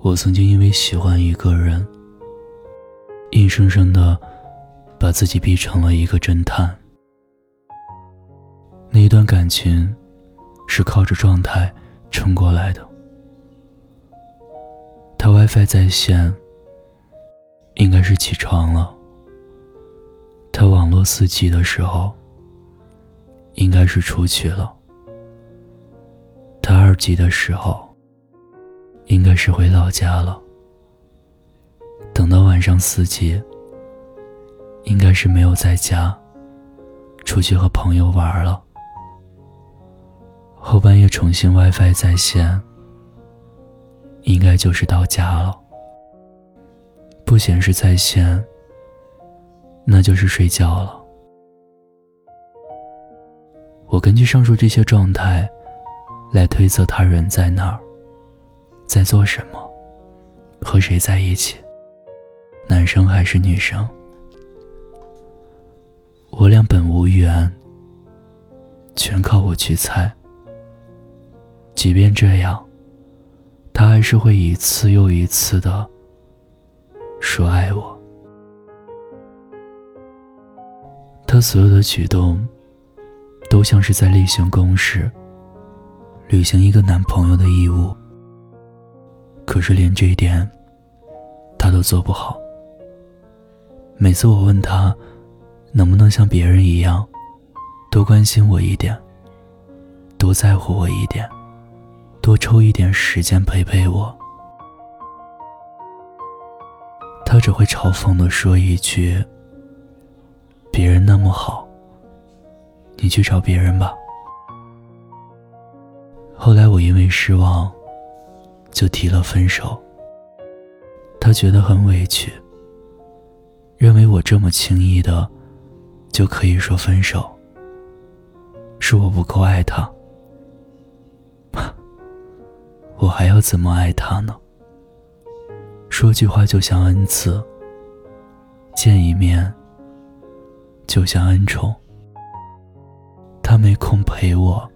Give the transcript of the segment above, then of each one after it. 我曾经因为喜欢一个人，硬生生的把自己逼成了一个侦探。那一段感情是靠着状态撑过来的，他 WiFi 在线，应该是起床了，他网络4G 的时候，应该是出去了，他2G 的时候，应该是回老家了，等到晚上4G，应该是没有在家，出去和朋友玩了，后半夜重新 WiFi 在线，应该就是到家了，不显示在线，那就是睡觉了。我根据上述这些状态来推测他人在哪儿，在做什么，和谁在一起，男生还是女生。我俩本无缘，全靠我去猜。即便这样，他还是会一次又一次的说爱我。他所有的举动都像是在例行公事，履行一个男朋友的义务，可是连这一点他都做不好。每次我问他能不能像别人一样多关心我一点，多在乎我一点，多抽一点时间陪陪我，他只会嘲讽地说一句，别人那么好，你去找别人吧。后来我因为失望就提了分手，他觉得很委屈，认为我这么轻易的就可以说分手，是我不够爱他。我还要怎么爱他呢？说句话就像恩赐，见一面就像恩宠。他没空陪我，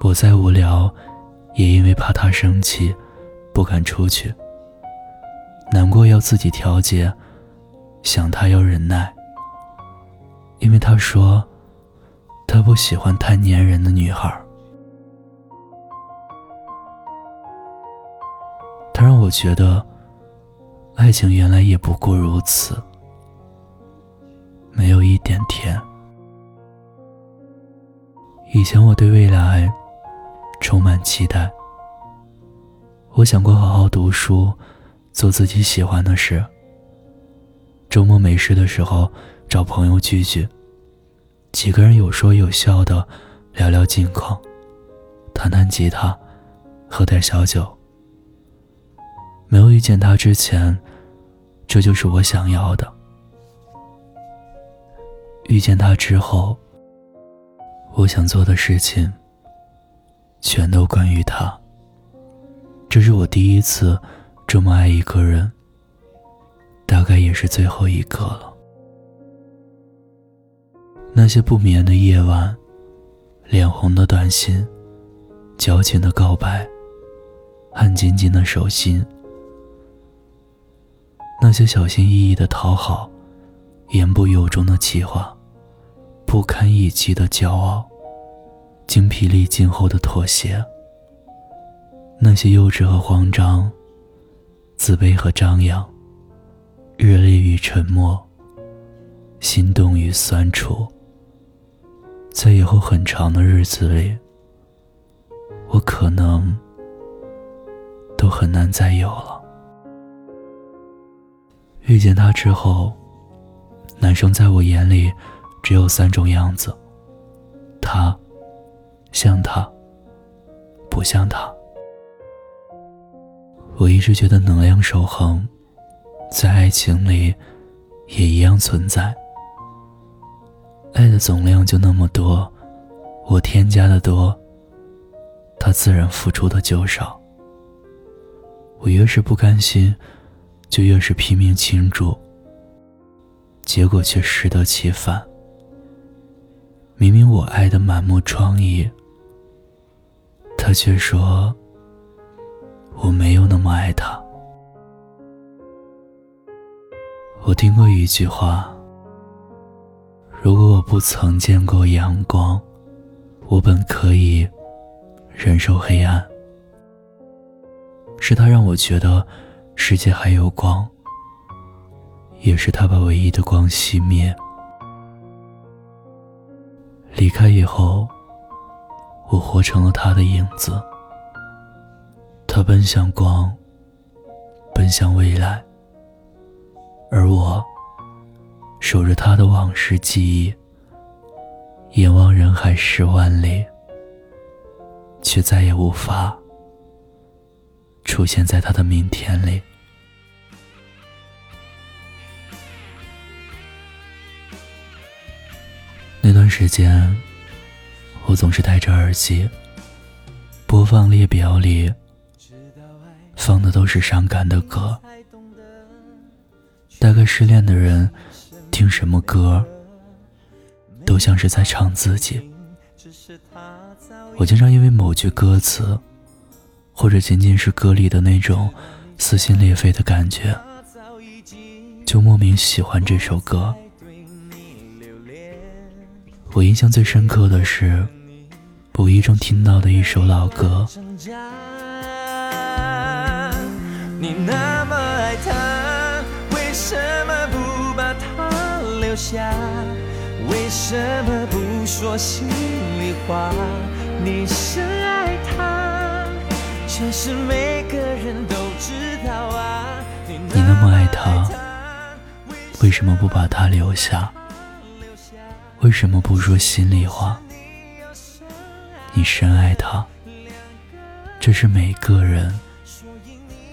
我再无聊也因为怕他生气不敢出去，难过要自己调节，想他要忍耐。因为他说他不喜欢太粘人的女孩。他让我觉得爱情原来也不过如此，没有一点甜。以前我对未来充满期待，我想过好好读书，做自己喜欢的事，周末没事的时候找朋友聚聚，几个人有说有笑的聊聊近况，弹弹吉他，喝点小酒。没有遇见他之前，这就是我想要的。遇见他之后，我想做的事情全都关于他。这是我第一次这么爱一个人，大概也是最后一个了。那些不眠的夜晚，脸红的短信，矫情的告白，汗津津的手心，那些小心翼翼的讨好，言不由衷的气话，不堪一击的骄傲，精疲力尽后的妥协，那些幼稚和慌张，自卑和张扬，热烈与沉默，心动与酸楚。在以后很长的日子里，我可能都很难再有了。遇见他之后，男生在我眼里只有3种样子，他，像他，不像他。我一直觉得能量守恒在爱情里也一样存在，爱的总量就那么多，我添加的多，他自然付出的就少。我越是不甘心，就越是拼命倾注，结果却适得其反。明明我爱得满目疮痍，他却说我没有那么爱他。我听过一句话，如果我不曾见过阳光，我本可以忍受黑暗。是他让我觉得世界还有光，也是他把唯一的光熄灭。离开以后，我活成了他的影子。他奔向光，奔向未来，而我守着他的往事记忆，眼望人海10万里，却再也无法出现在他的明天里。那段时间，我总是戴着耳机，播放列表里放的都是伤感的歌。大概失恋的人听什么歌都像是在唱自己。我经常因为某句歌词，或者仅仅是歌里的那种撕心裂肺的感觉，就莫名喜欢这首歌。我印象最深刻的是无意中听到的一首老歌。你那么爱他，为什么不把他留下？为什么不说心里话？你深爱他，全是每个人都知道啊。你那么爱他，为什么不把他留下？为什么不说心里话？你深爱他，这是每个人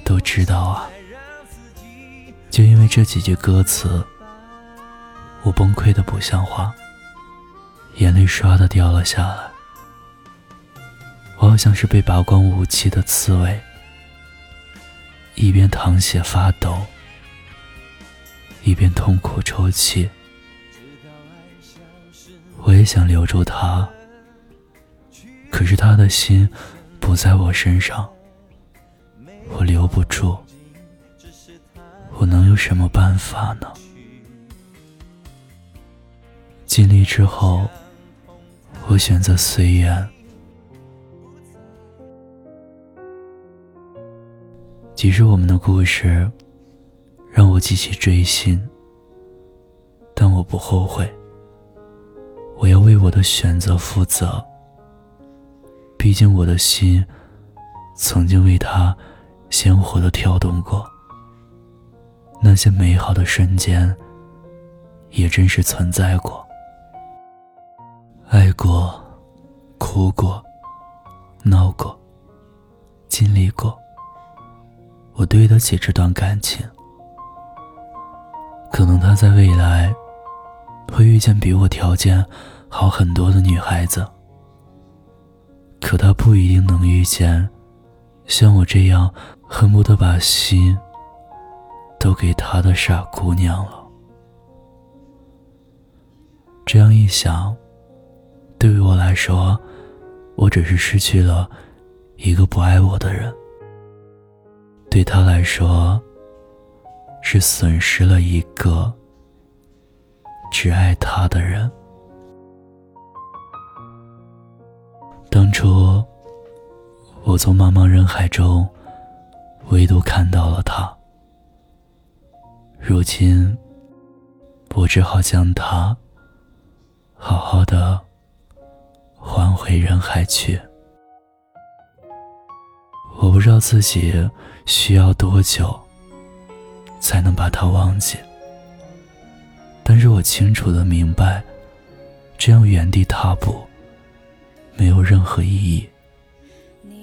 都知道啊。就因为这几句歌词，我崩溃得不像话，眼泪唰地掉了下来。我好像是被拔光武器的刺猬，一边淌血发抖，一边痛苦抽泣。我也想留住他，可是他的心不在我身上，我留不住，我能有什么办法呢？尽力之后，我选择随缘。即使我们的故事让我极其锥心，但我不后悔。我要为我的选择负责，毕竟我的心曾经为他鲜活地跳动过，那些美好的瞬间也真实存在过。爱过，哭过，闹过，经历过，我对得起这段感情。可能他在未来会遇见比我条件好很多的女孩子，可他不一定能遇见像我这样恨不得把心都给他的傻姑娘了。这样一想，对于我来说，我只是失去了一个不爱我的人，对他来说是损失了一个只爱他的人。当初我从茫茫人海中唯独看到了他，如今我只好将他好好的还回人海去。我不知道自己需要多久才能把他忘记，但是我清楚地明白，这样原地踏步没有任何意义。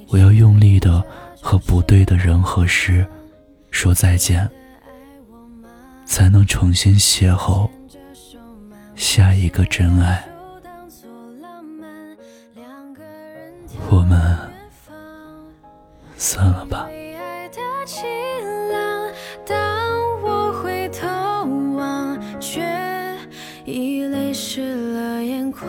我要用力地和不对的人和事说再见，才能重新邂逅下一个真爱。我们散了吧。当我回头望，却已泪湿了眼眶。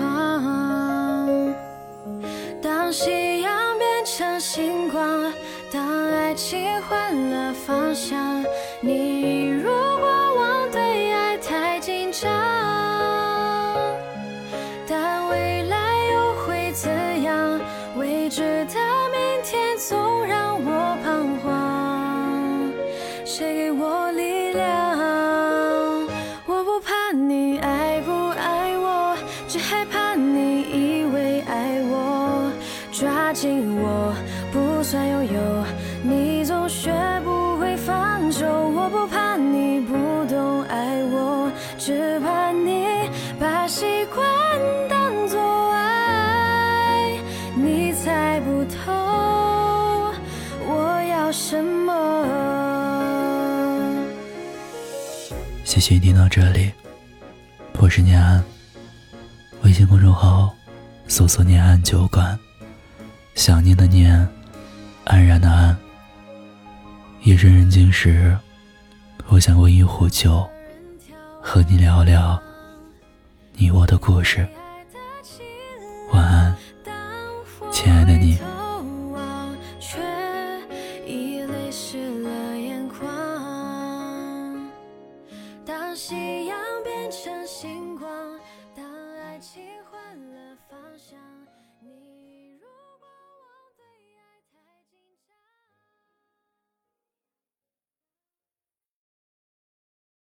当夕阳变成星光，当爱气换了方向，你如果忘对爱太紧张，但未来又会怎样？未知的明天总让我彷徨，谁给我力量？我不怕你爱不爱我，只害怕你以为爱我，抓紧我不算拥有，你总学不会放手。我不怕你不懂爱我，只怕你把习惯当作爱，你猜不透我要什么。谢谢你听到这里，我是念安，微信公众号搜索念安酒馆，想念的念，安然的安。夜深人静时，我想温一壶酒，和你聊聊你我的故事。晚安，亲爱的你。当心